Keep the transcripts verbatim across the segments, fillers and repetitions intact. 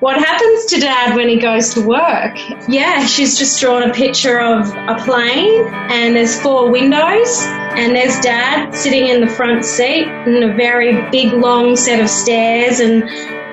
What happens to Dad when he goes to work? Yeah, she's just drawn a picture of a plane and there's four windows and there's Dad sitting in the front seat and a very big long set of stairs and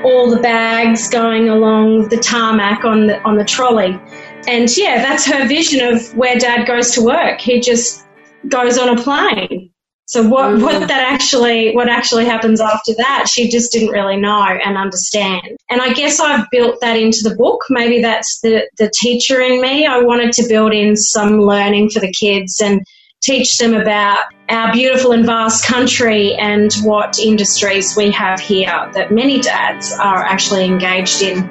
all the bags going along the tarmac on the, on the trolley. And yeah, that's her vision of where Dad goes to work. He just goes on a plane. So what, what that actually, what actually happens after that, she just didn't really know and understand. And I guess I've built that into the book. Maybe that's the, the teacher in me. I wanted to build in some learning for the kids and teach them about our beautiful and vast country and what industries we have here that many dads are actually engaged in.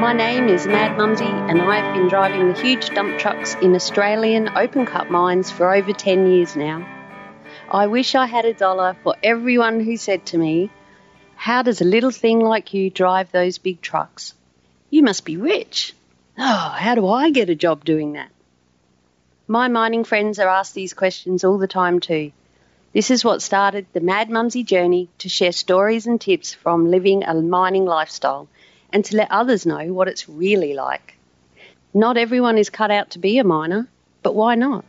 My name is Mad Mumsy and I've been driving the huge dump trucks in Australian open-cut mines for over ten years now. I wish I had a dollar for everyone who said to me, "How does a little thing like you drive those big trucks? You must be rich. Oh, how do I get a job doing that?" My mining friends are asked these questions all the time too. This is what started the Mad Mumsy journey to share stories and tips from living a mining lifestyle and to let others know what it's really like. Not everyone is cut out to be a miner, but why not?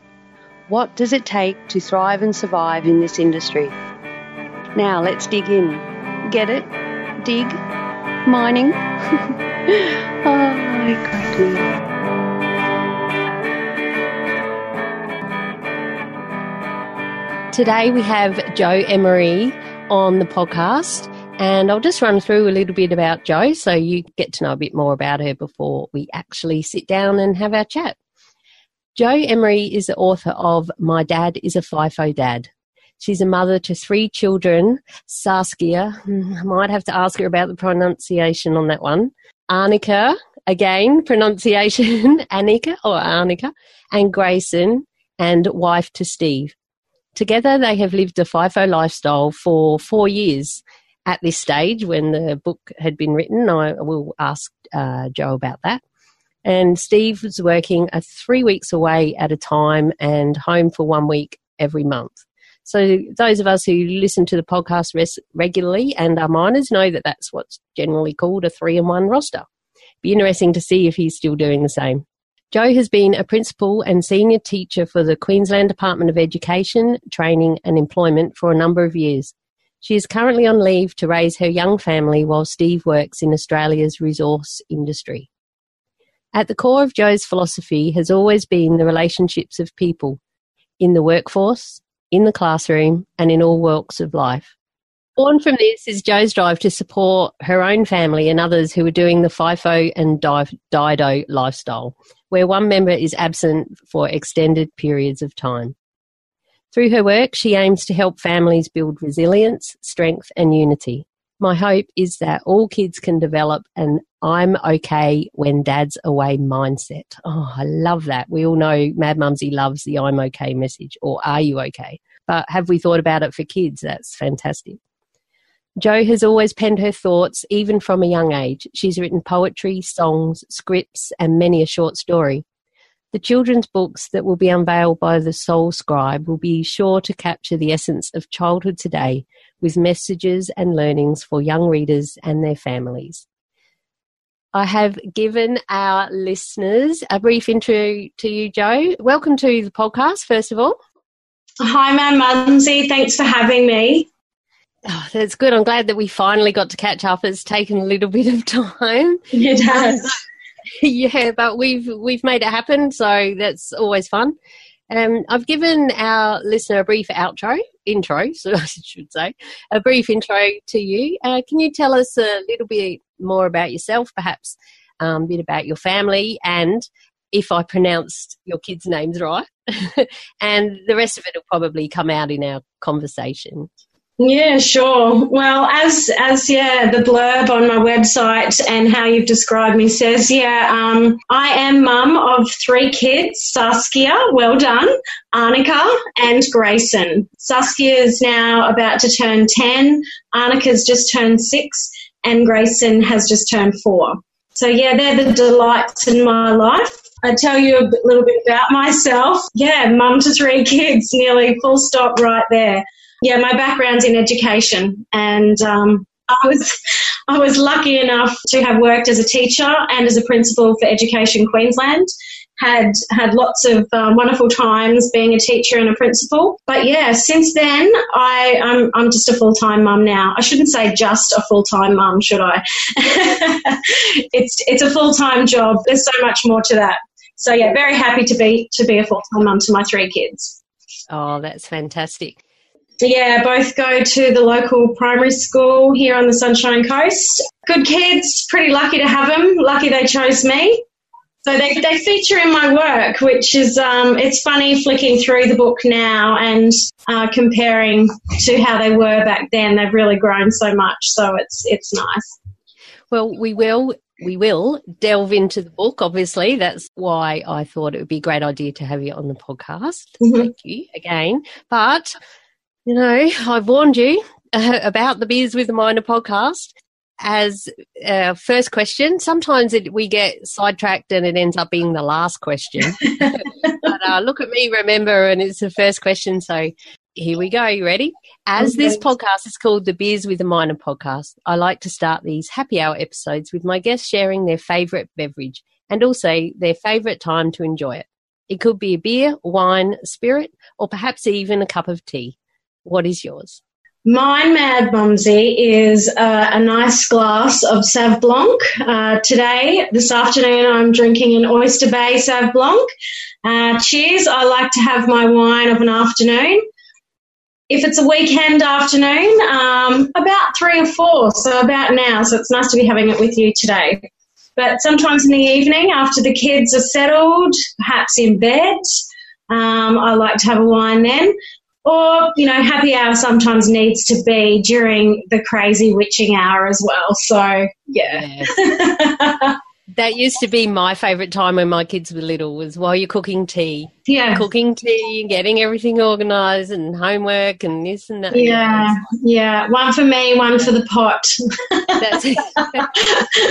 What does it take to thrive and survive in this industry? Now let's dig in. Get it? Dig? Mining? Oh, it cracked me up. Today we have Joe Emery on the podcast. And I'll just run through a little bit about Jo so you get to know a bit more about her before we actually sit down and have our chat. Jo Emery is the author of My Dad Is a FIFO Dad. She's a mother to three children, Saskia, I might have to ask her about the pronunciation on that one, Annika, again, pronunciation, Annika or Annika, and Grayson, and wife to Steve. Together they have lived a FIFO lifestyle for four years. At this stage, when the book had been written, I will ask uh, Joe about that. And Steve was working a three weeks away at a time and home for one week every month. So those of us who listen to the podcast res- regularly and are miners know that that's what's generally called a three-in-one roster. Be interesting to see if he's still doing the same. Joe has been a principal and senior teacher for the Queensland Department of Education, Training and Employment for a number of years. She is currently on leave to raise her young family while Steve works in Australia's resource industry. At the core of Joe's philosophy has always been the relationships of people in the workforce, in the classroom, and in all walks of life. Born from this is Joe's drive to support her own family and others who are doing the FIFO and Dido lifestyle, where one member is absent for extended periods of time. Through her work, she aims to help families build resilience, strength and unity. My hope is that all kids can develop an I'm okay when Dad's away mindset. Oh, I love that. We all know Mad Mumsy loves the I'm okay message, or are you okay? But have we thought about it for kids? That's fantastic. Jo has always penned her thoughts, even from a young age. She's written poetry, songs, scripts and many a short story. The children's books that will be unveiled by the Soul Scribe will be sure to capture the essence of childhood today with messages and learnings for young readers and their families. I have given our listeners a brief intro to you, Jo. Welcome to the podcast, first of all. Hi, Mad Mumsy. Thanks for having me. Oh, that's good. I'm glad that we finally got to catch up. It's taken a little bit of time. It has. Yeah, but we've we've made it happen, so that's always fun. Um, I've given our listener a brief outro, intro, so I should say, a brief intro to you. Uh, can you tell us a little bit more about yourself, perhaps um, a bit about your family, and if I pronounced your kids' names right, and the rest of it will probably come out in our conversation. Yeah, sure. Well, as, as yeah, the blurb on my website and how you've described me says, yeah, um, I am mum of three kids, Saskia, well done, Annika and Grayson. Saskia is now about to turn ten, Annika's just turned six and Grayson has just turned four. So, yeah, they're the delights in my life. I tell you a little bit about myself. Yeah, mum to three kids, nearly full stop right there. Yeah, my background's in education and um, I was I was lucky enough to have worked as a teacher and as a principal for Education Queensland. Had had lots of um, wonderful times being a teacher and a principal. But yeah, since then, I, I'm, I'm just a full-time mum now. I shouldn't say just a full-time mum, should I? it's it's a full-time job. There's so much more to that. So yeah, very happy to be to be a full-time mum to my three kids. Oh, that's fantastic. Yeah, both go to the local primary school here on the Sunshine Coast. Good kids, pretty lucky to have them. Lucky they chose me. So they, they feature in my work, which is, um, it's funny flicking through the book now and uh, comparing to how they were back then. They've really grown so much, so it's it's nice. Well, we will we will delve into the book, obviously. That's why I thought it would be a great idea to have you on the podcast. Mm-hmm. Thank you again. But, you know, I warned you uh, about the Beers with a Minor podcast. As our first question, sometimes it, we get sidetracked and it ends up being the last question. But uh, look at me, remember, and it's the first question. So here we go. You ready? As okay. This podcast is called the Beers with a Minor podcast, I like to start these happy hour episodes with my guests sharing their favourite beverage and also their favourite time to enjoy it. It could be a beer, wine, spirit, or perhaps even a cup of tea. What is yours? Mine, Mad Mumsy, is uh, a nice glass of Sauv Blanc. Uh, today, this afternoon, I'm drinking an Oyster Bay Sauv Blanc. Uh, cheers. I like to have my wine of an afternoon. If it's a weekend afternoon, um, about three or four, so about now. So it's nice to be having it with you today. But sometimes in the evening, after the kids are settled, perhaps in bed, um, I like to have a wine then. Or, you know, happy hour sometimes needs to be during the crazy witching hour as well. So, yeah. Yes. That used to be my favourite time when my kids were little, was while you're cooking tea. Yeah. Cooking tea and getting everything organised and homework and this and that. Yeah, yeah. One for me, one for the pot. That's it.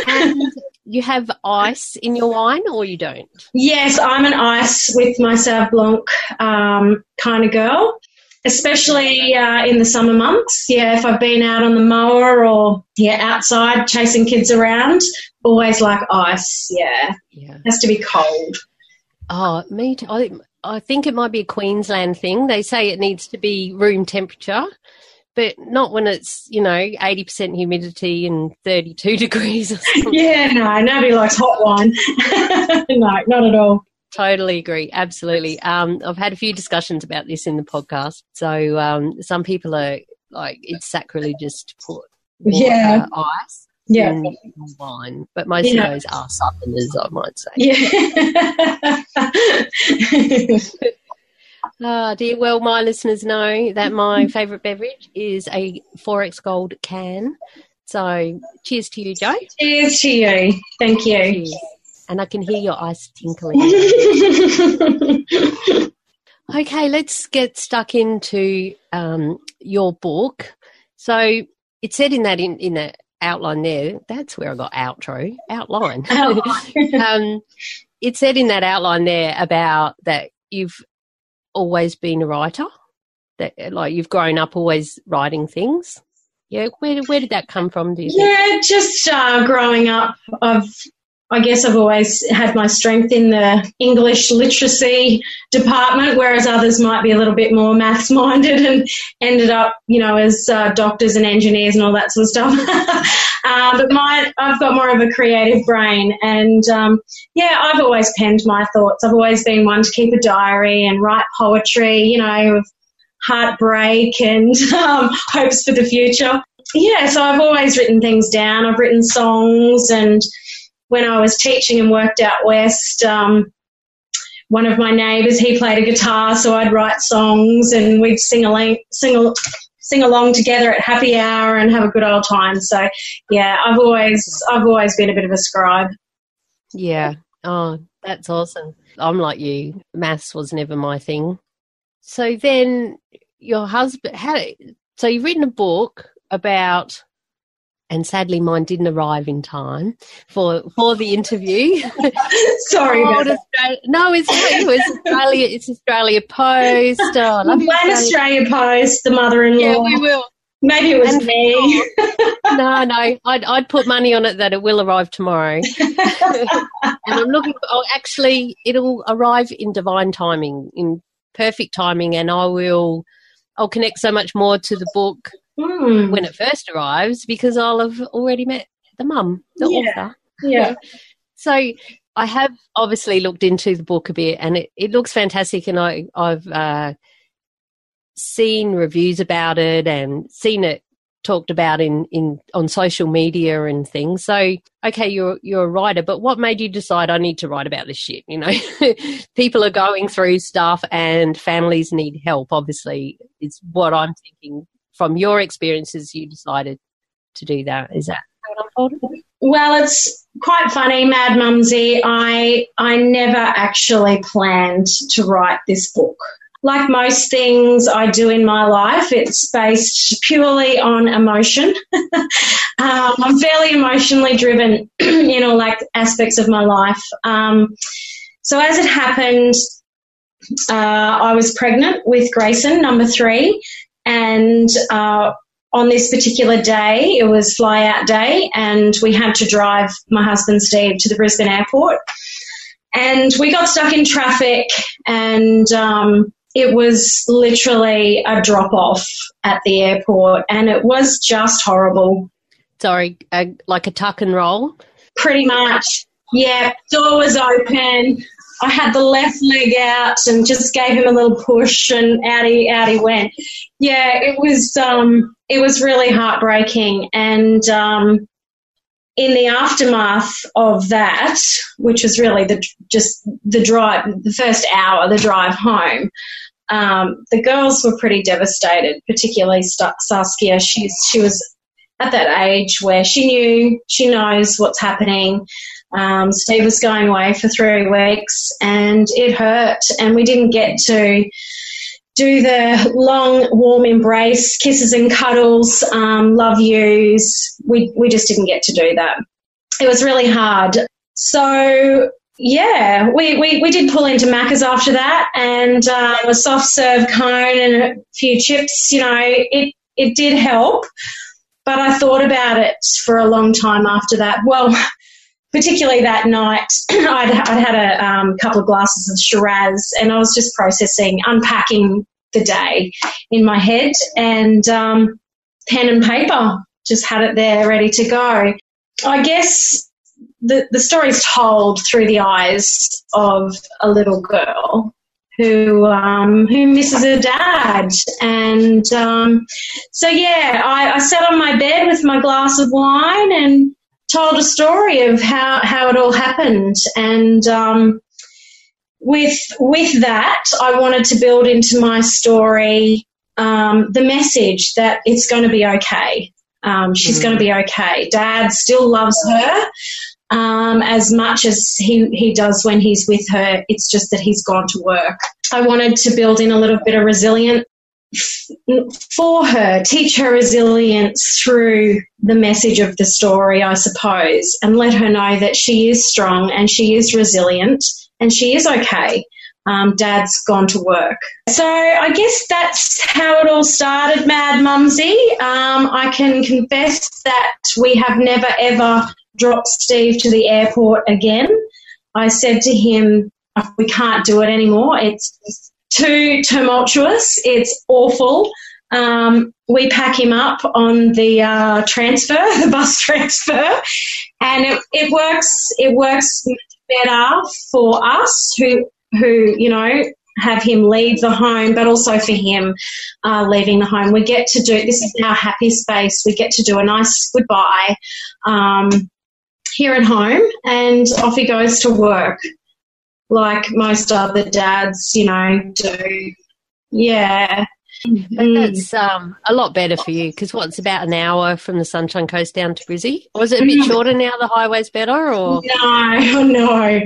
And you have ice in your wine or you don't? Yes, I'm an ice with my Sauv Blanc um, kind of girl. Especially uh, in the summer months, yeah, if I've been out on the mower or, yeah, outside chasing kids around, always like ice, yeah. yeah. It has to be cold. Oh, me too. I, I think it might be a Queensland thing. They say it needs to be room temperature, but not when it's, you know, eighty percent humidity and thirty-two degrees or something. Yeah, no, nobody likes hot wine. No, not at all. Totally agree. Absolutely. Um, I've had a few discussions about this in the podcast. So um, some people are like, it's sacrilegious to put more, yeah. uh, ice yeah. in wine, but most yeah. of those are southerners, I might say. Yeah. Ah, dear. Well, my listeners know that my favourite beverage is a four X Gold can. So cheers to you, Jo. Cheers to you. Thank you. Cheers. And I can hear your eyes tinkling. Okay, let's get stuck into um, your book. So it said in that in, in that outline there, that's where I got outro, outline. outline. um, it said in that outline there about that you've always been a writer, that like you've grown up always writing things. Yeah, where where did that come from? Do you yeah, think? just uh, growing up, I've. I guess I've always had my strength in the English literacy department, whereas others might be a little bit more maths-minded and ended up, you know, as uh, doctors and engineers and all that sort of stuff. uh, but my, I've got more of a creative brain and, um, yeah, I've always penned my thoughts. I've always been one to keep a diary and write poetry, you know, of heartbreak and um, hopes for the future. Yeah, so I've always written things down. I've written songs and... When I was teaching and worked out west, um, one of my neighbours, he played a guitar, so I'd write songs and we'd sing along, sing, sing along together at happy hour and have a good old time. So, yeah, I've always I've always been a bit of a scribe. Yeah. Oh, that's awesome. I'm like you. Maths was never my thing. So then your husband had – so you've written a book about – and sadly, mine didn't arrive in time for, for the interview. Sorry about that. Australia. No, it's it's Australia. It's Australia Post. Oh, I love we'll Australia. Australia Post. The mother-in-law. Yeah, we will. Maybe it was and me. No, no, I'd, I'd put money on it that it will arrive tomorrow. And I'm looking, oh, actually, it'll arrive in divine timing, in perfect timing, and I will, I'll connect so much more to the book mm. when it first arrives because I'll have already met the mum, the yeah. author. Yeah. So I have obviously looked into the book a bit, and it, it looks fantastic, and I, I've uh, seen reviews about it and seen it talked about in, in on social media and things. So, okay, you're you're a writer, but what made you decide I need to write about this shit? You know, people are going through stuff and families need help, obviously. It's what I'm thinking from your experiences you decided to do that. Is that how it unfolded? Well, it's quite funny, Mad Mumsy. I I never actually planned to write this book. Like most things I do in my life, it's based purely on emotion. um, I'm fairly emotionally driven in all like aspects of my life. Um, so as it happened, uh, I was pregnant with Grayson, number three, and uh, on this particular day, it was fly-out day, and we had to drive my husband Steve to the Brisbane airport. And we got stuck in traffic, and um, it was literally a drop-off at the airport, and it was just horrible. Sorry, uh, like a tuck and roll? Pretty much, yeah. Door was open. I had the left leg out and just gave him a little push, and out he, out he went. Yeah, it was um, it was really heartbreaking. And um, in the aftermath of that, which was really the just the drive, the first hour, the drive home, um, the girls were pretty devastated, particularly Saskia. She, she was at that age where she knew, she knows what's happening. Um, Steve was going away for three weeks and it hurt, and we didn't get to do the long, warm embrace, kisses and cuddles, um, love yous. We, we just didn't get to do that. It was really hard. So, yeah, we, we, we did pull into Macca's after that, and um, a soft serve cone and a few chips, you know, it, it did help. But I thought about it for a long time after that. Well, particularly that night, I'd, I'd had a um, couple of glasses of Shiraz, and I was just processing, unpacking the day in my head, and um, pen and paper, just had it there ready to go. I guess the, the story's told through the eyes of a little girl who um, who misses her dad. And um, so, yeah, I, I sat on my bed with my glass of wine and told a story of how, how it all happened. And um, with with that, I wanted to build into my story um, the message that it's going to be okay. Um, she's mm. going to be okay. Dad still loves her um, as much as he, he does when he's with her. It's just that he's gone to work. I wanted to build in a little bit of resilience for her, teach her resilience through the message of the story, I suppose, and let her know that she is strong and she is resilient and she is okay. Um, Dad's gone to work. So I guess that's how it all started, Mad Mumsy. Um, I can confess that we have never, ever dropped Steve to the airport again. I said to him, we can't do it anymore. It's just too tumultuous. It's awful. Um, we pack him up on the uh, transfer, the bus transfer, and it, it works. It works better for us who who you know have him leave the home, but also for him uh, leaving the home. We get to do this is our happy space. We get to do a nice goodbye um, here at home, and off he goes to work, like most other dads, you know, do. Yeah. But that's um, a lot better for you because, what, it's about an hour from the Sunshine Coast down to Brizzy? Was it a bit shorter now, the highway's better? Or No, no.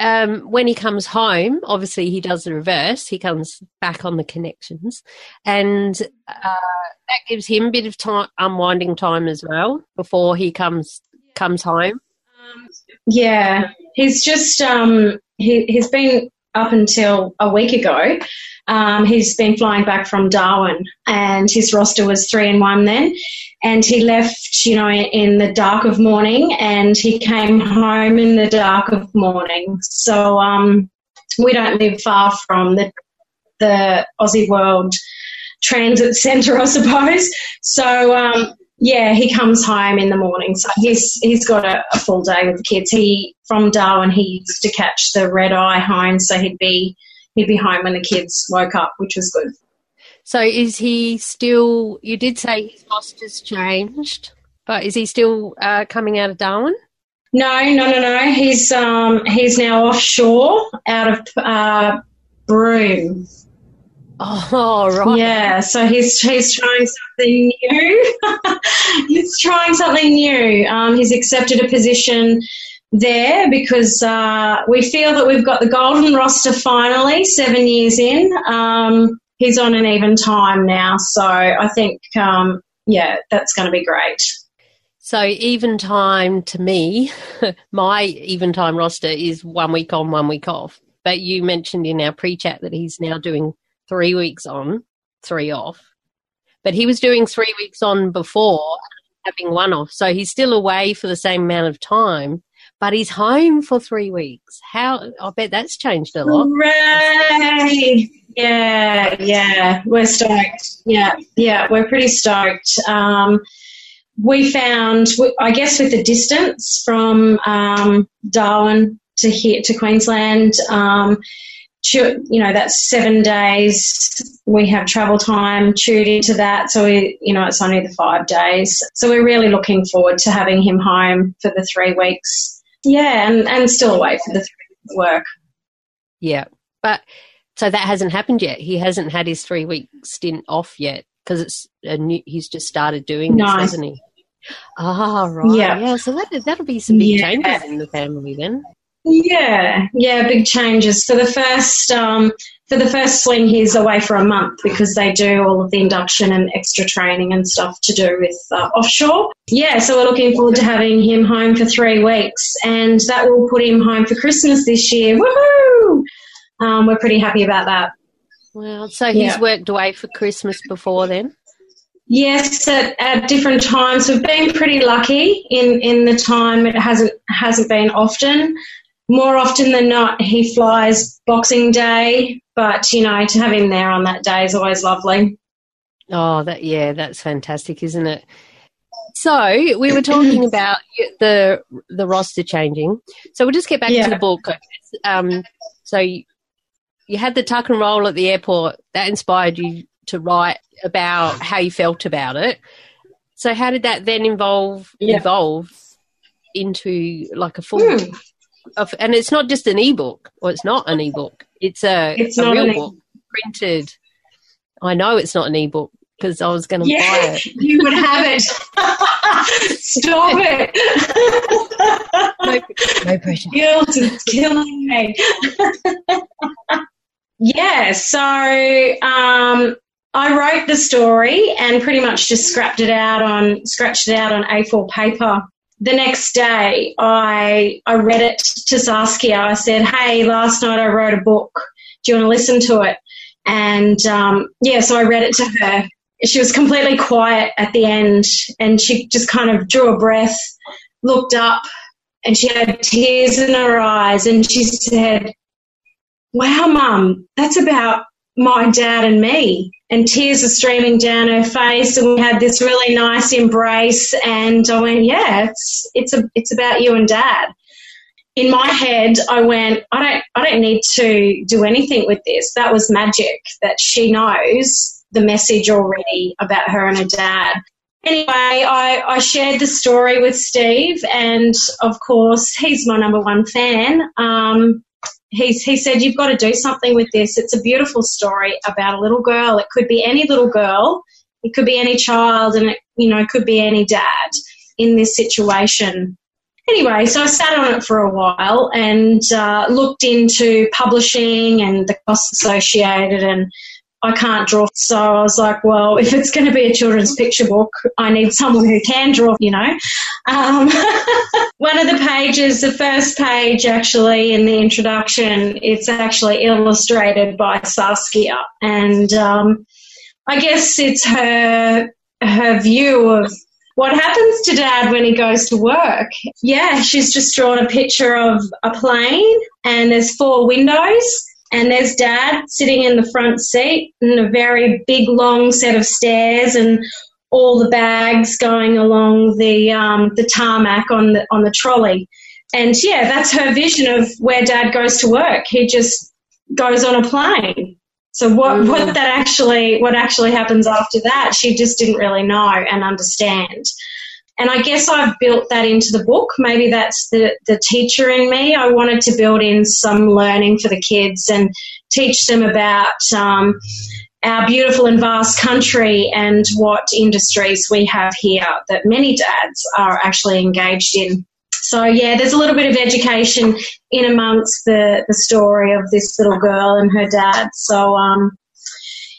Um, when he comes home, obviously he does the reverse. He comes back on the connections, and uh, that gives him a bit of time, unwinding time as well before he comes comes home. Um, yeah, he's just um, – He, he's been up until a week ago. Um, he's been flying back from Darwin, and his roster was three and one then. And he left, you know, in the dark of morning, and he came home in the dark of morning. So um, we don't live far from the the Aussie World Transit Centre, I suppose. So, um, yeah, he comes home in the morning. So he's, he's got a, a full day with the kids. He, from Darwin, he used to catch the red eye home, so he'd be, he'd be home when the kids woke up, which was good. So is he still, you did say his roster's changed, but is he still uh, coming out of Darwin? No, no, no, no. He's um, he's now offshore out of uh, Broome. Oh, right. Yeah, so he's he's trying something new. he's trying something new. Um, he's accepted a position there because uh, we feel that we've got the golden roster finally, seven years in. Um He's on an even time now, so I think, um, yeah, that's going to be great. So even time to me, my even time roster is one week on, one week off. But you mentioned in our pre-chat that he's now doing three weeks on, three off. But he was doing three weeks on before having one off. So he's still away for the same amount of time, but he's home for three weeks. How? I bet that's changed a lot. Hooray! Yeah, yeah, we're stoked. Yeah, yeah, we're pretty stoked. Um, we found, I guess, with the distance from um, Darwin to here to Queensland, um, you know, that's seven days. We have travel time chewed into that, so we, you know, it's only the five days. So we're really looking forward to having him home for the three weeks. Yeah, and, and still away for the three weeks of work. Yeah, but. So that hasn't happened yet. He hasn't had his three-week stint off yet because it's a new, he's just started doing this, no. hasn't he? Ah, oh, right. Yeah. yeah so that, that'll be some big yeah. changes in the family then. Yeah, yeah, big changes. For the first, um, for the first swing, he's away for a month because they do all of the induction and extra training and stuff to do with uh, offshore. Yeah, so we're looking forward to having him home for three weeks, and that will put him home for Christmas this year. Woohoo! Um, we're pretty happy about that. Well, so he's yeah. worked away for Christmas before then? Yes, at, at different times. We've been pretty lucky in, in the time. It hasn't hasn't been often. More often than not, he flies Boxing Day, but, you know, to have him there on that day is always lovely. Oh, that yeah, that's fantastic, isn't it? So we were talking about the the roster changing. So we'll just get back yeah. to the ball coach. Um, so you, You had the tuck and roll at the airport. That inspired you to write about how you felt about it. So how did that then involve yeah. evolve into like a full mm. of, and it's not just an ebook, or it's not an ebook. It's a, it's a real book printed. I know it's not an ebook because I was going to yeah, buy it. You would have it. Stop it. No, no pressure. Guilt is killing me. Yeah, so um, I wrote the story and pretty much just scrapped it out on scratched it out on A four paper. The next day, I I read it to Saskia. I said, "Hey, last night I wrote a book. Do you want to listen to it?" And um, yeah, so I read it to her. She was completely quiet at the end, and she just kind of drew a breath, looked up, and she had tears in her eyes, and she said, "Wow, Mum, that's about my dad and me." And tears are streaming down her face, and we had this really nice embrace. And I went, "Yeah, it's it's a, it's about you and Dad." In my head, I went, "I don't I don't need to do anything with this." That was magic that she knows the message already about her and her dad. Anyway, I, I shared the story with Steve, and of course, he's my number one fan. Um, He's, he said, "You've got to do something with this. It's a beautiful story about a little girl. It could be any little girl. It could be any child, and, it, you know, it could be any dad in this situation." Anyway, so I sat on it for a while and uh, looked into publishing and the costs associated, and I can't draw. So I was like, well, if it's going to be a children's picture book, I need someone who can draw, you know. Um, one of the pages, the first page actually in the introduction, it's actually illustrated by Saskia. And um, I guess it's her her view of what happens to Dad when he goes to work? Yeah, she's just drawn a picture of a plane and there's four windows and there's Dad sitting in the front seat and a very big, long set of stairs and all the bags going along the um, the tarmac on the on the trolley. And, yeah, that's her vision of where Dad goes to work. He just goes on a plane. So what, mm-hmm. what that actually what actually happens after that, she just didn't really know and understand. And I guess I've built that into the book. Maybe that's the, the teacher in me. I wanted to build in some learning for the kids and teach them about um, our beautiful and vast country and what industries we have here that many dads are actually engaged in. So, yeah, there's a little bit of education in amongst the, the story of this little girl and her dad. So, um,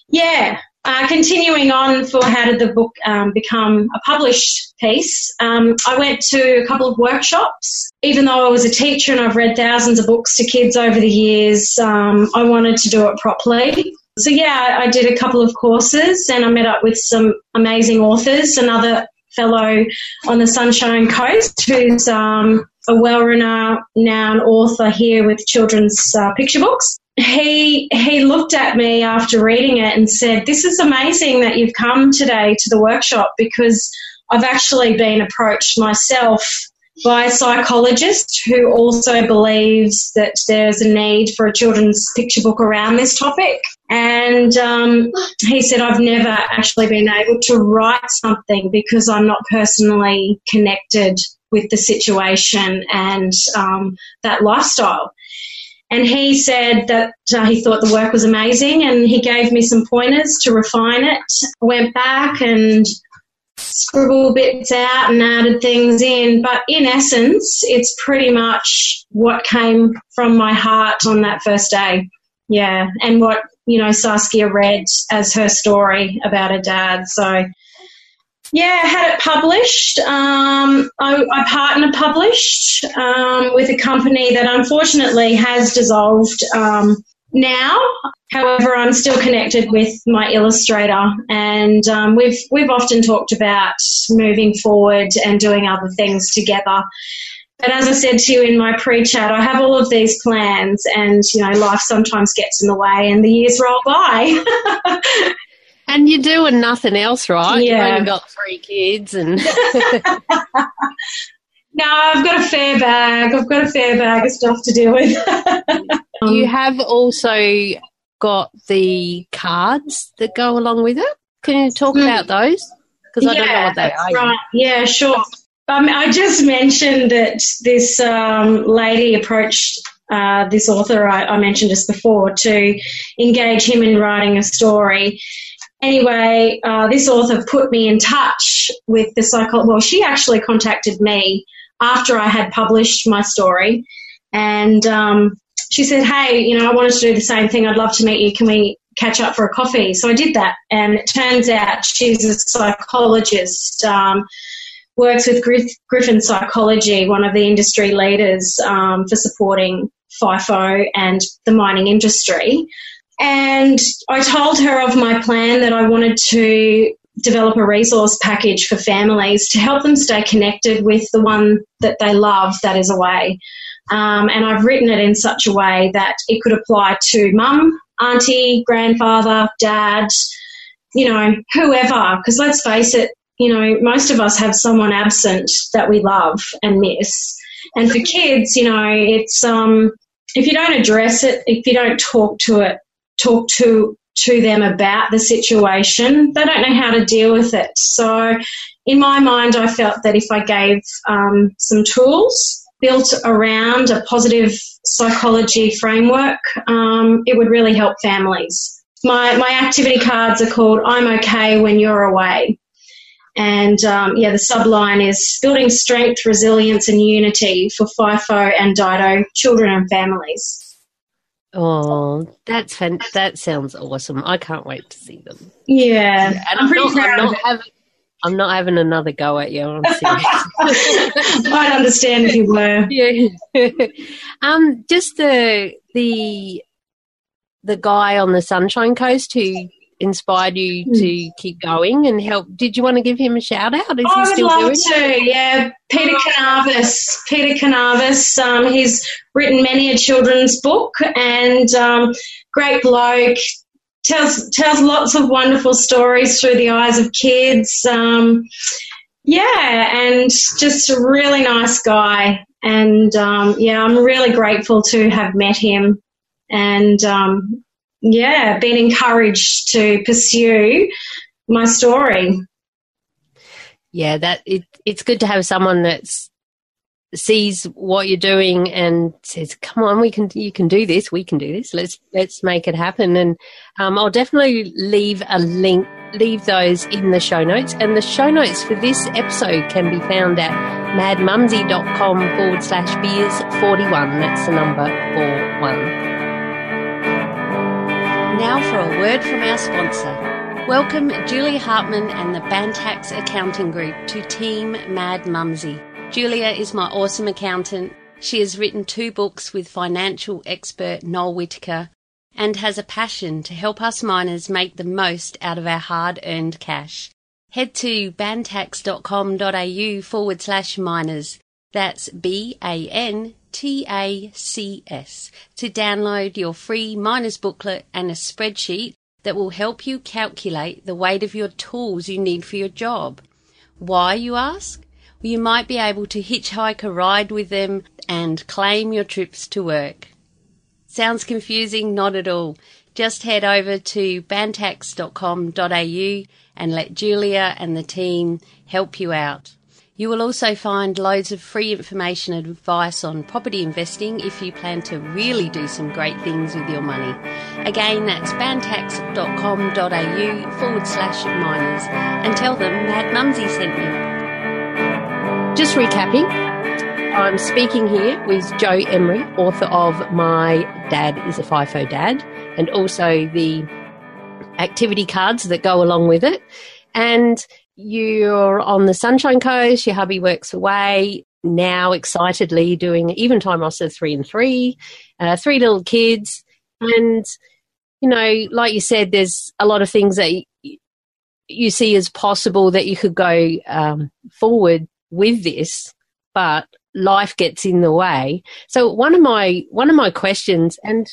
yeah, uh, continuing on for how did the book um, become a published piece, um, I went to a couple of workshops. Even though I was a teacher and I've read thousands of books to kids over the years, um, I wanted to do it properly. So, yeah, I did a couple of courses and I met up with some amazing authors and other fellow on the Sunshine Coast who's um, a well-renowned author here with children's uh, picture books. He he looked at me after reading it and said, "This is amazing that you've come today to the workshop because I've actually been approached myself by a psychologist who also believes that there's a need for a children's picture book around this topic." And um, he said, "I've never actually been able to write something because I'm not personally connected with the situation and um, that lifestyle." And he said that uh, he thought the work was amazing and he gave me some pointers to refine it. I went back and scribble bits out and added things in, but in essence it's pretty much what came from my heart on that first day. Yeah, and what, you know, Saskia read as her story about her dad. So yeah, I had it published. Um, I, I partner published um, with a company that unfortunately has dissolved um, now. However, I'm still connected with my illustrator and um, we've we've often talked about moving forward and doing other things together. But as I said to you in my pre-chat, I have all of these plans and, you know, life sometimes gets in the way and the years roll by. And you're doing nothing else, right? Yeah. You've only got three kids and... No, I've got a fair bag. I've got a fair bag of stuff to deal with. You have also got the cards that go along with it. Can you talk mm. about those? Because I yeah, don't know what they are. Right. Yeah, sure. Um, I just mentioned that this um, lady approached uh, this author I, I mentioned just before to engage him in writing a story. Anyway, uh, this author put me in touch with the psychologist. Well, she actually contacted me after I had published my story and um, she said, "Hey, you know, I wanted to do the same thing. I'd love to meet you. Can we catch up for a coffee?" So I did that, and it turns out she's a psychologist, um, works with Griff- Griffin Psychology, one of the industry leaders um, for supporting FIFO and the mining industry. And I told her of my plan that I wanted to develop a resource package for families to help them stay connected with the one that they love that is away. Um, and I've written it in such a way that it could apply to mum, auntie, grandfather, dad, you know, whoever. Because let's face it, you know, most of us have someone absent that we love and miss. And for kids, you know, it's um, if you don't address it, if you don't talk to it, talk to to them about the situation, they don't know how to deal with it. So in my mind, I felt that if I gave um, some tools built around a positive psychology framework, um, it would really help families. My, my activity cards are called I'm Okay When You're Away. And, um, yeah, the subline is building strength, resilience and unity for FIFO and DIDO children and families. Oh, that's fan- that sounds awesome. I can't wait to see them. Yeah. yeah and I'm, I'm pretty not, proud I'm not of it. Having, I'm not having another go at you. I'm serious. I'd understand if you were. Yeah. um, just the the the guy on the Sunshine Coast who inspired you to keep going and help? Did you want to give him a shout out? Is I he would still love doing to, yeah. Peter Canavis. Peter Canavis, um, he's written many a children's book and um, great bloke, tells tells lots of wonderful stories through the eyes of kids. Um, yeah, and just a really nice guy. And, um, yeah, I'm really grateful to have met him and, um, yeah, been encouraged to pursue my story. Yeah, that it, it's good to have someone that sees what you're doing and says, come on, we can, you can do this, we can do this, let's let's make it happen. And um, I'll definitely leave a link, leave those in the show notes. And the show notes for this episode can be found at madmumsy.com forward slash beers41. That's the number four one. Now for a word from our sponsor. Welcome Julia Hartman and the Bantax Accounting Group to Team Mad Mumsy. Julia is my awesome accountant. She has written two books with financial expert Noel Whittaker and has a passion to help us miners make the most out of our hard-earned cash. Head to bantax.com.au forward slash miners, that's B A N T A C S, to download your free miners booklet and a spreadsheet that will help you calculate the weight of your tools you need for your job. Why, you ask? Well, you might be able to hitchhike a ride with them and claim your trips to work. Sounds confusing? Not at all. Just head over to bantax dot com dot a u and let Julia and the team help you out. You will also find loads of free information and advice on property investing if you plan to really do some great things with your money. Again, that's bantax dot com dot a u forward slash miners and tell them Mad Mumsy sent you. Just recapping. I'm speaking here with Joe Emery, author of My Dad Is a FIFO Dad, and also the activity cards that go along with it. And you're on the Sunshine Coast, your hubby works away, now excitedly doing even time roster three and three, uh, three little kids. And, you know, like you said, there's a lot of things that you see as possible that you could go um, forward with this, but life gets in the way. So one of my one of my questions, and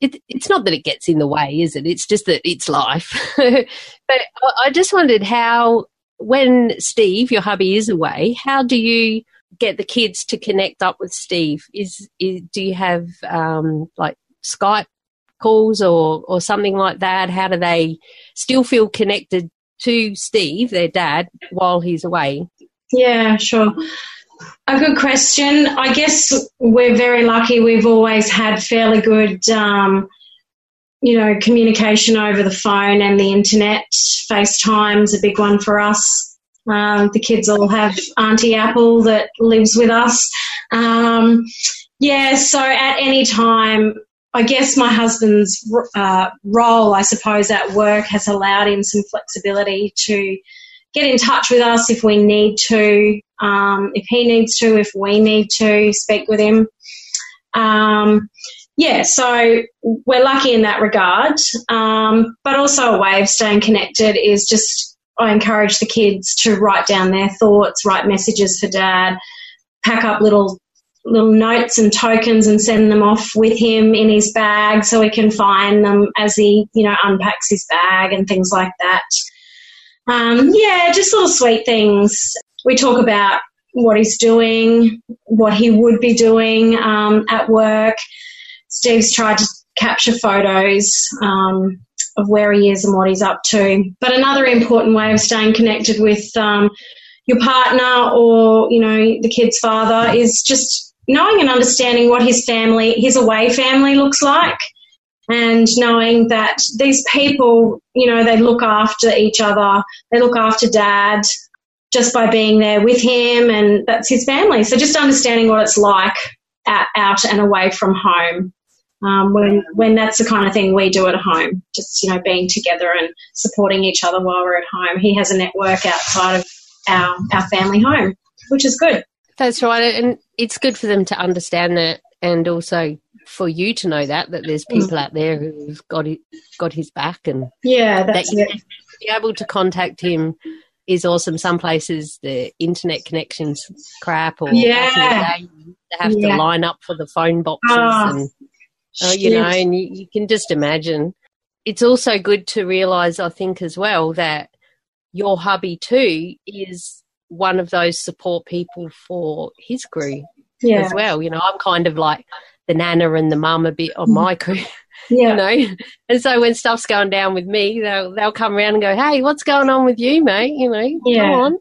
it, it's not that it gets in the way, is it? It's just that it's life. But I just wondered how, when Steve, your hubby, is away, how do you get the kids to connect up with Steve? Is, is do you have um, like Skype calls or or something like that? How do they still feel connected to Steve, their dad, while he's away? Yeah, sure. A good question. I guess we're very lucky. We've always had fairly good, um, you know, communication over the phone and the internet. FaceTime's a big one for us. Um, the kids all have Auntie Apple that lives with us. Um, yeah, so at any time, I guess my husband's uh, role, I suppose, at work has allowed him some flexibility to get in touch with us if we need to, um, if he needs to, if we need to speak with him. Um, yeah, so we're lucky in that regard. Um, but also a way of staying connected is just I encourage the kids to write down their thoughts, write messages for Dad, pack up little little notes and tokens and send them off with him in his bag so he can find them as he, you know, unpacks his bag and things like that. Um, yeah, just little sweet things. We talk about what he's doing, what he would be doing um, at work. Steve's tried to capture photos um, of where he is and what he's up to. But another important way of staying connected with um, your partner or, you know, the kid's father is just knowing and understanding what his family, his away family looks like. And knowing that these people, you know, they look after each other, they look after Dad just by being there with him, and that's his family. So just understanding what it's like at, out and away from home um, when when that's the kind of thing we do at home, just, you know, being together and supporting each other while we're at home. He has a network outside of our, our family home, which is good. That's right, and it's good for them to understand that and also for you to know that that there's people out there who've got it, got his back, and yeah, that's that you it. Be able to contact him is awesome. Some places the internet connection's crap, or yeah, the day, they have yeah. to line up for the phone boxes, oh, and oh, you know, and you, you can just imagine. It's also good to realise, I think, as well, that your hubby too is one of those support people for his crew yeah. as well. You know, I'm kind of like the nana and the mum a bit on my crew, yeah. you know. And so when stuff's going down with me, they'll they'll come around and go, "Hey, what's going on with you, mate? You know, yeah. come on.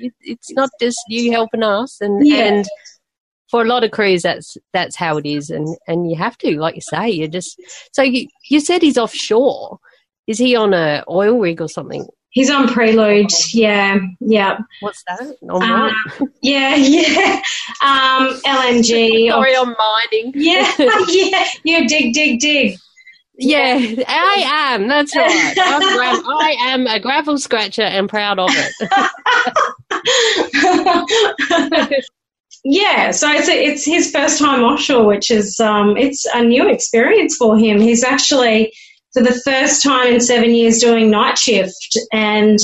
It, it's not just you helping us." And yeah. and for a lot of crews, that's that's how it is. And and you have to, like you say, you just. So you you said he's offshore. Is he on a oil rig or something? He's on Prelude, yeah, yeah. What's that? On um, what? Yeah, yeah. Um, L N G. Sorry, on mining. Yeah, yeah. You dig, dig, dig. Yeah, I am. That's right. I'm gra- I am a gravel scratcher and proud of it. Yeah, so it's a, it's his first time offshore, which is um, it's a new experience for him. He's actually. For the first time in seven years doing night shift, and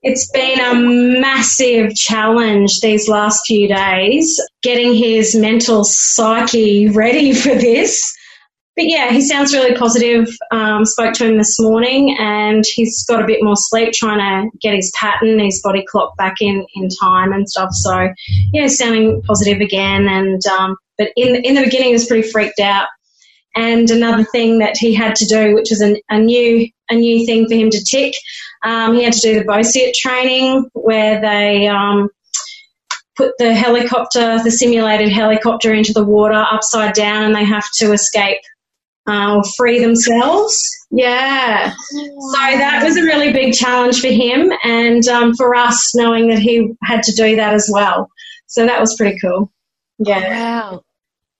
it's been a massive challenge these last few days getting his mental psyche ready for this. But, yeah, he sounds really positive. Um, spoke to him this morning, and he's got a bit more sleep trying to get his pattern, his body clock back in, in time and stuff. So, yeah, sounding positive again. And um, but in, in the beginning he was pretty freaked out. And another thing that he had to do, which was an, a new a new thing for him to tick, um, he had to do the BOCET training where they um, put the helicopter, the simulated helicopter, into the water upside down, and they have to escape uh, or free themselves. Yeah. So that was a really big challenge for him, and um, for us, knowing that he had to do that as well. So that was pretty cool. Yeah. Wow.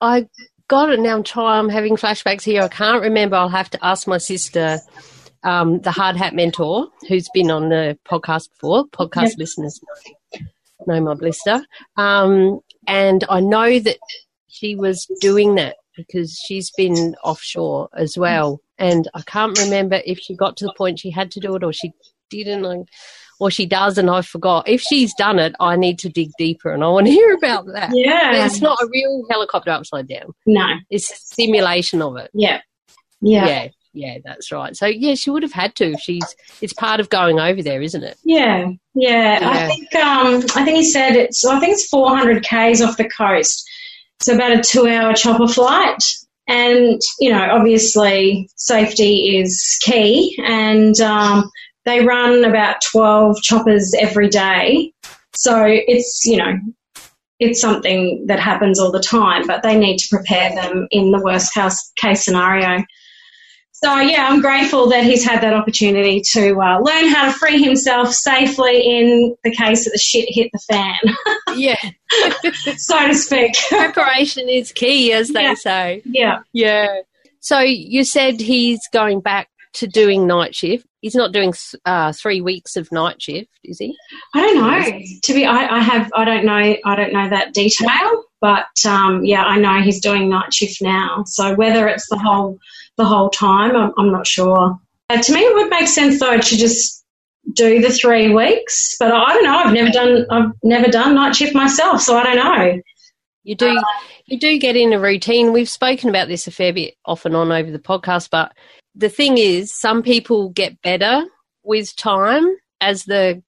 I... Got it now. I'm trying. I'm having flashbacks here. I can't remember. I'll have to ask my sister, um, the hard hat mentor, who's been on the podcast before. Podcast yeah. listeners know my blister. Um, and I know that she was doing that because she's been offshore as well. And I can't remember if she got to the point she had to do it or she didn't. Like, or she does and I forgot. If she's done it, I need to dig deeper and I want to hear about that. Yeah. But it's not a real helicopter upside down. No. It's a simulation of it. Yeah. Yeah. Yeah, yeah, that's right. So, yeah, she would have had to. If she's. It's part of going over there, isn't it? Yeah, yeah. yeah. I think um, I think he said it's, I think it's four hundred kays off the coast. It's about a two-hour chopper flight. And, you know, obviously safety is key, and um they run about twelve choppers every day. So it's, you know, it's something that happens all the time, but they need to prepare them in the worst case scenario. So, yeah, I'm grateful that he's had that opportunity to uh, learn how to free himself safely in the case that the shit hit the fan. Yeah. So to speak. Preparation is key, as they yeah. say. Yeah. Yeah. So you said he's going back to doing night shift. He's not doing uh, three weeks of night shift, is he? I don't know. To be, I, I have, I don't know, I don't know that detail. But um, yeah, I know he's doing night shift now. So whether it's the whole, the whole time, I'm, I'm not sure. Uh, to me, it would make sense though to just do the three weeks. But I, I don't know. I've never done, I've never done night shift myself, so I don't know. You do, uh, you do get in a routine. We've spoken about this a fair bit off and on over the podcast, but. The thing is, some people get better with time as the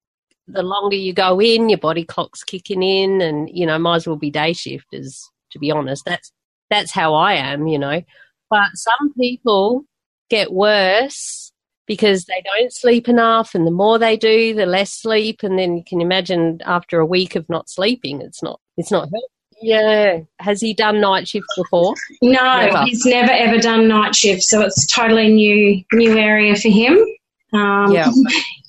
the longer you go in, your body clock's kicking in, and, you know, might as well be day shifters, to be honest. That's that's how I am, you know. But some people get worse because they don't sleep enough, and the more they do, the less sleep, and then you can imagine after a week of not sleeping, it's not it's not helpful. Yeah. Has he done night shift before? No, never. He's never, ever done night shift, so it's totally new new area for him. Um, yeah.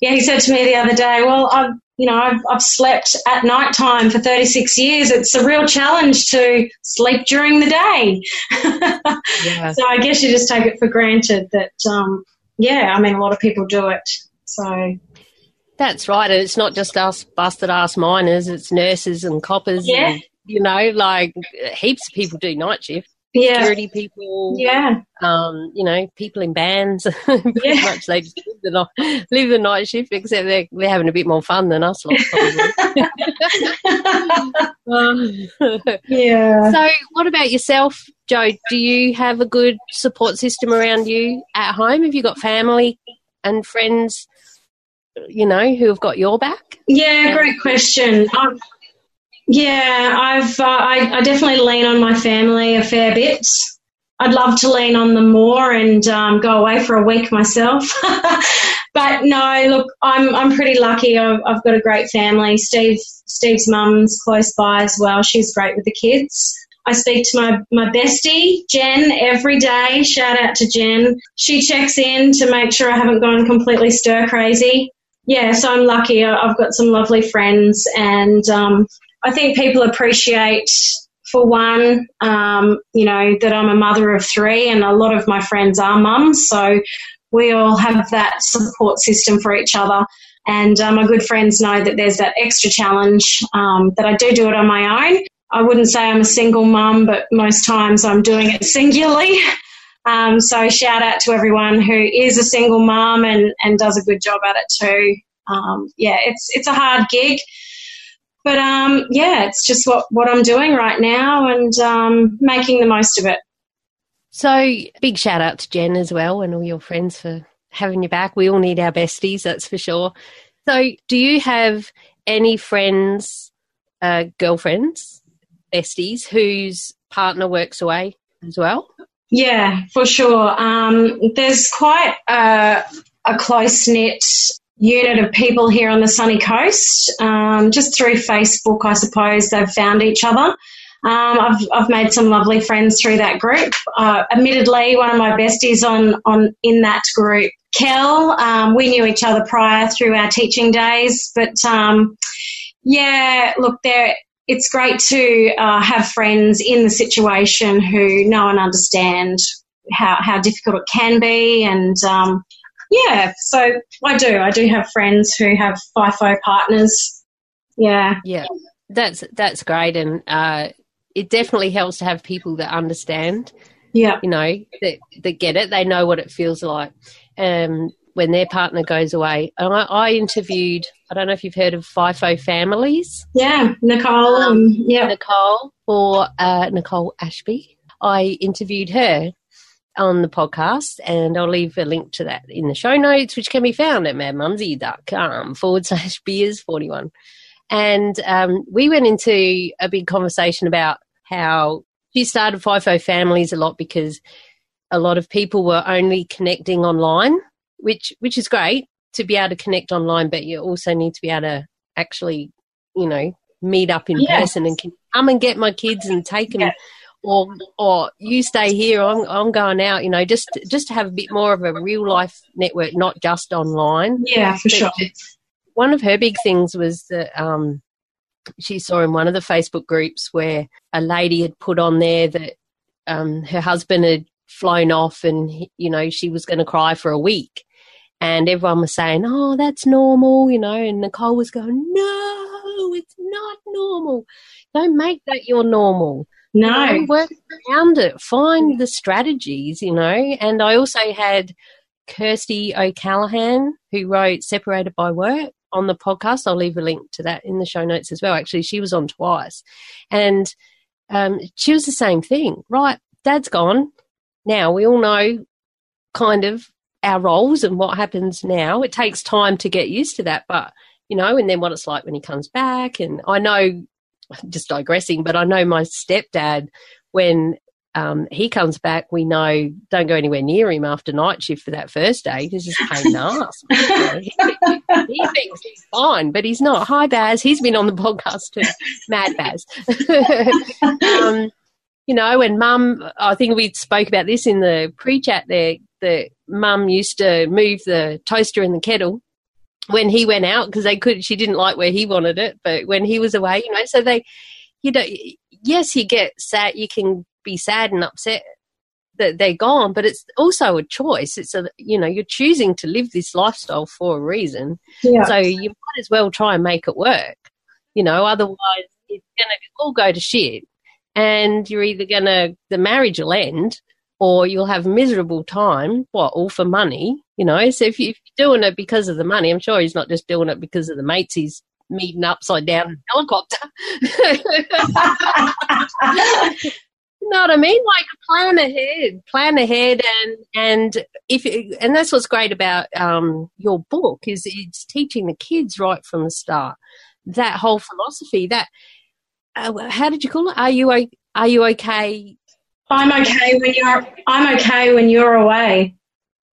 Yeah, he said to me the other day, well, I've, you know, I've, I've slept at night time for thirty-six years. It's a real challenge to sleep during the day. Yeah. So I guess you just take it for granted that, um, yeah, I mean, a lot of people do it, so... That's right, and it's not just us busted-ass miners, it's nurses and coppers yeah. and you know, like heaps of people do night shift. Yeah. Security people, yeah, um, you know, people in bands. Pretty yeah. much they just live the, night, live the night shift, except they're, they're having a bit more fun than us. Lot, probably. um, yeah. So what about yourself, Joe? Do you have a good support system around you at home? Have you got family and friends, you know, who have got your back? Yeah, great question. Um, Yeah, I've uh, I, I definitely lean on my family a fair bit. I'd love to lean on them more and um, go away for a week myself. But no, look, I'm I'm pretty lucky. I've, I've got a great family. Steve Steve's mum's close by as well. She's great with the kids. I speak to my, my bestie, Jen, every day. Shout out to Jen. She checks in to make sure I haven't gone completely stir crazy. Yeah, so I'm lucky. I've got some lovely friends, and um, I think people appreciate, for one, um, you know, that I'm a mother of three, and a lot of my friends are mums, so we all have that support system for each other. And uh, my good friends know that there's that extra challenge um, that I do do it on my own. I wouldn't say I'm a single mum, but most times I'm doing it singularly. Um, so shout out to everyone who is a single mum and, and does a good job at it too. Um, yeah, it's it's a hard gig. But, um, yeah, it's just what, what I'm doing right now and um, making the most of it. So big shout out to Jen as well and all your friends for having you back. We all need our besties, that's for sure. So do you have any friends, uh, girlfriends, besties, whose partner works away as well? Yeah, for sure. Um, there's quite a, a close-knit unit of people here on the sunny coast. Um, just through Facebook, I suppose, they've found each other. Um, I've I've made some lovely friends through that group. Uh, admittedly, one of my besties on, on in that group, Kel, um, we knew each other prior through our teaching days. But, um, yeah, look, there. It's great to uh, have friends in the situation who know and understand how, how difficult it can be and, um, yeah, so I do. I do have friends who have FIFO partners. Yeah. Yeah, that's that's great, and uh, it definitely helps to have people that understand, yeah, you know, that, that get it. They know what it feels like um, when their partner goes away. And I, I interviewed, I don't know if you've heard of FIFO Families. Yeah, Nicole. Um, yeah, Nicole or uh, Nicole Ashby. I interviewed her on the podcast, and I'll leave a link to that in the show notes, which can be found at madmumsy.com forward slash beers 41. And um, we went into a big conversation about how she started FIFO Families a lot because a lot of people were only connecting online, which which is great to be able to connect online, but you also need to be able to actually, you know, meet up in yes. person and can come and get my kids and take them. Yes. Or, or you stay here. I'm, I'm going out. You know, just, just to have a bit more of a real life network, not just online. Yeah, for sure. One of her big things was that um, she saw in one of the Facebook groups where a lady had put on there that um, her husband had flown off, and you know she was going to cry for a week, and everyone was saying, "Oh, that's normal," you know, and Nicole was going, "No, it's not normal. Don't make that your normal." No. You know, work around it. Find the strategies, you know. And I also had Kirstie O'Callaghan, who wrote Separated by Work, on the podcast. I'll leave a link to that in the show notes as well. Actually, she was on twice. And um, she was the same thing. Right, Dad's gone. Now we all know kind of our roles and what happens now. It takes time to get used to that, but, you know, and then what it's like when he comes back. And I know, just digressing, but I know my stepdad, when um, he comes back, we know don't go anywhere near him after night shift for that first day. He's just a pain in the ass. He, he thinks he's fine, but he's not. Hi, Baz. He's been on the podcast too. Mad Baz. um, you know, and Mum, I think we spoke about this in the pre-chat there, that Mum used to move the toaster and the kettle when he went out, because they could, she didn't like where he wanted it, but when he was away, you know, so they, you know, yes, you get sad, you can be sad and upset that they're gone, but it's also a choice. It's a, you know, you're choosing to live this lifestyle for a reason. Yeah. So you might as well try and make it work, you know, otherwise is going to all go to shit, and you're either going to the marriage will end or you'll have miserable time, what, all for money, you know. So if, you, if you're doing it because of the money, I'm sure he's not just doing it because of the mates he's meeting upside down in a helicopter. You know what I mean? Like, plan ahead, plan ahead, and and if it, and that's what's great about um, your book is it's teaching the kids right from the start that whole philosophy. That uh, how did you call it? Are you are you okay? I'm okay when you're. I'm okay when you're away.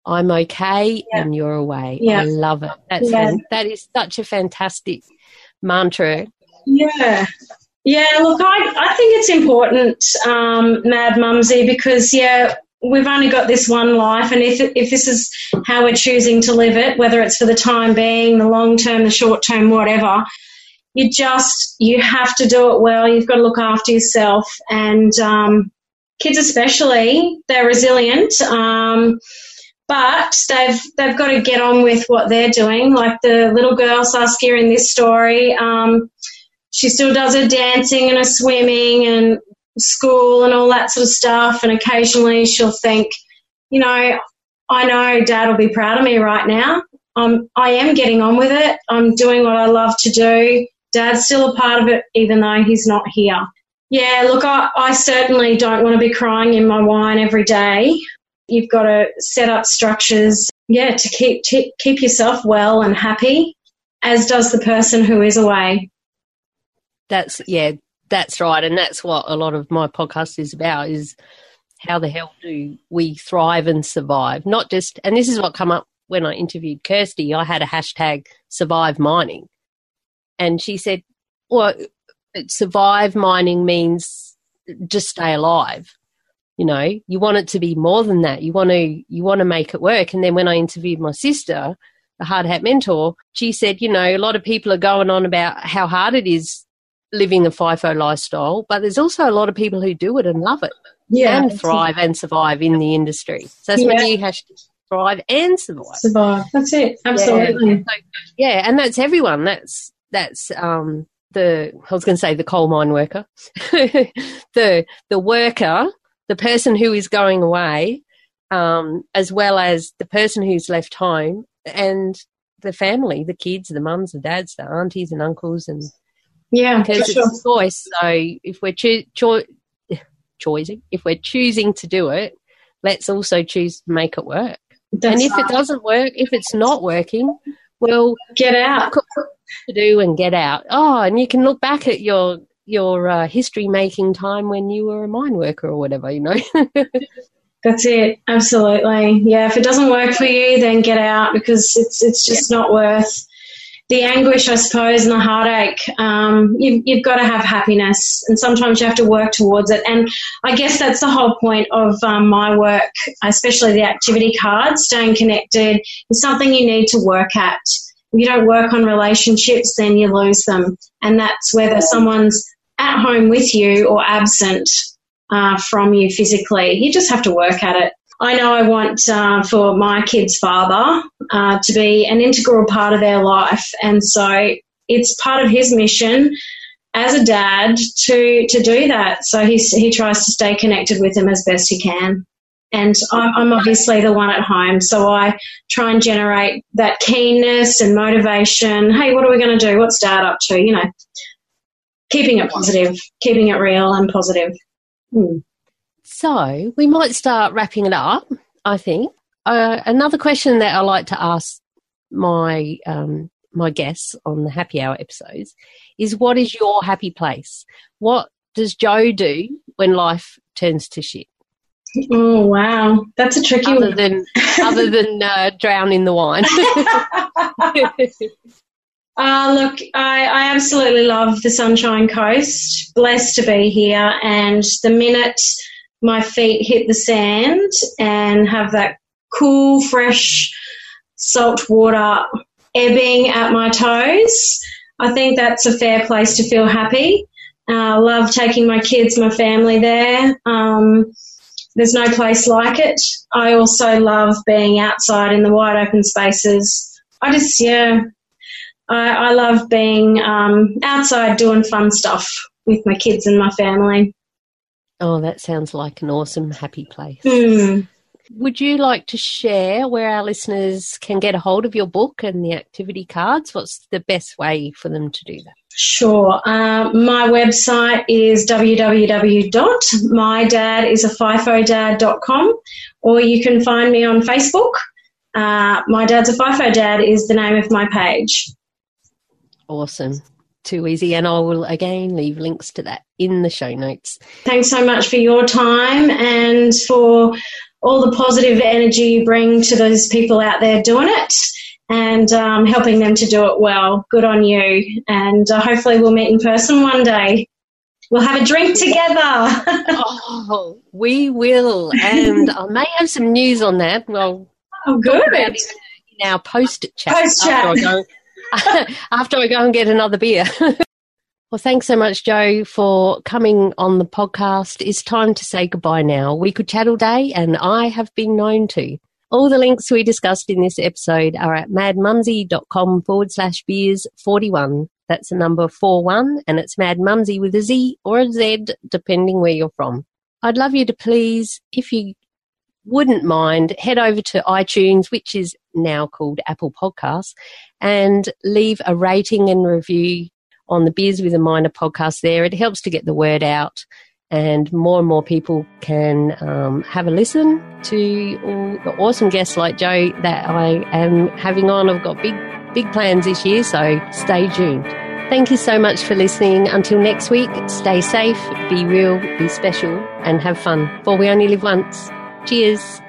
I'm okay yeah. and you're away. Yeah. I love it. That's yeah. fan, that is such a fantastic mantra. Yeah. Yeah, look, I, I think it's important, um, Mad Mumsy, because, yeah, we've only got this one life, and if if this is how we're choosing to live it, whether it's for the time being, the long term, the short term, whatever, you just you have to do it well. You've got to look after yourself, and um, kids especially, they're resilient, um, but they've they've got to get on with what they're doing. Like the little girl Saskia in this story. Um, She still does her dancing and her swimming and school and all that sort of stuff, and occasionally she'll think, you know, I know Dad will be proud of me right now. Um, I am getting on with it. I'm doing what I love to do. Dad's still a part of it even though he's not here. Yeah, look, I, I certainly don't want to be crying in my wine every day. You've got to set up structures, yeah, to keep t- keep yourself well and happy, as does the person who is away. That's, yeah, that's right, and that's what a lot of my podcast is about, is how the hell do we thrive and survive, not just, and this is what come up when I interviewed Kirstie. I had a hashtag survive mining, and she said, well, survive mining means just stay alive, you know. You want it to be more than that. You want to you want to make it work. And then when I interviewed my sister, the Hard Hat Mentor, she said, you know, a lot of people are going on about how hard it is living a FIFO lifestyle, but there's also a lot of people who do it and love it, yeah, and thrive and survive in the industry. So that's yeah. my new hashtag, thrive and survive. Survive, that's it, absolutely. Yeah, so, yeah, and that's everyone. That's that's um, the, I was going to say the coal mine worker, the the worker, the person who is going away, um, as well as the person who's left home, and the family, the kids, the mums, the dads, the aunties and uncles, and yeah, because sure. it's a choice. So if we're choo- cho- choosing, if we're choosing to do it, let's also choose to make it work. That's and if right. it doesn't work, if it's not working, well, get out. To do and get out. Oh, and you can look back at your your uh, history making time when you were a mine worker or whatever, you know. That's it. Absolutely. Yeah. If it doesn't work for you, then get out, because it's it's just yeah. not worth. The anguish, I suppose, and the heartache, um, you've, you've got to have happiness, and sometimes you have to work towards it. And I guess that's the whole point of um, my work, especially the activity card, staying connected. It's something you need to work at. If you don't work on relationships, then you lose them, and that's whether someone's at home with you or absent uh, from you physically. You just have to work at it. I know I want uh, for my kid's father uh, to be an integral part of their life, and so it's part of his mission as a dad to to do that. So he he tries to stay connected with him as best he can, and I'm, I'm obviously the one at home, so I try and generate that keenness and motivation. Hey, what are we going to do? What's Dad up to? You know, keeping it positive, keeping it real and positive. Mm. So we might start wrapping it up, I think. Uh, another question that I like to ask my um, my guests on the happy hour episodes is, what is your happy place? What does Joe do when life turns to shit? Oh, wow. That's a tricky other one. Than, other than uh, drown in the wine. Uh, look, I, I absolutely love the Sunshine Coast. Blessed to be here. And the minute my feet hit the sand and have that cool, fresh salt water ebbing at my toes, I think that's a fair place to feel happy. I uh, love taking my kids, my family there. Um, there's no place like it. I also love being outside in the wide open spaces. I just, yeah, I, I love being um, outside doing fun stuff with my kids and my family. Oh, that sounds like an awesome, happy place. Mm. Would you like to share where our listeners can get a hold of your book and the activity cards? What's the best way for them to do that? Sure. Uh, my website is w w w dot my dad is a fifo dad dot com, or you can find me on Facebook. Uh, My Dad's a FIFO Dad is the name of my page. Awesome. Too easy. And I will again leave links to that in the show notes. Thanks so much for your time and for all the positive energy you bring to those people out there doing it and um, helping them to do it well. Good on you. And uh, hopefully we'll meet in person one day. We'll have a drink together. Oh, we will. And I may have some news on that. Well, oh, good. In, in our post-it chat. Post-chat. After I go, after I go and get another beer. Well, thanks so much, Joe, for coming on the podcast. It's time to say goodbye now. We could chat all day, and I have been known to. All the links we discussed in this episode are at madmumsy.com forward slash beers 41. That's the number four one, and it's madmumsy with a Z or a Z, depending where you're from. I'd love you to please, if you wouldn't mind, head over to iTunes, which is now called Apple Podcasts, and leave a rating and review on the Beers with a Minor podcast there. It helps to get the word out, and more and more people can um, have a listen to all the awesome guests like Joe that I am having on. I've got big, big plans this year, so stay tuned. Thank you so much for listening. Until next week, stay safe, be real, be special, and have fun, for we only live once. Cheers.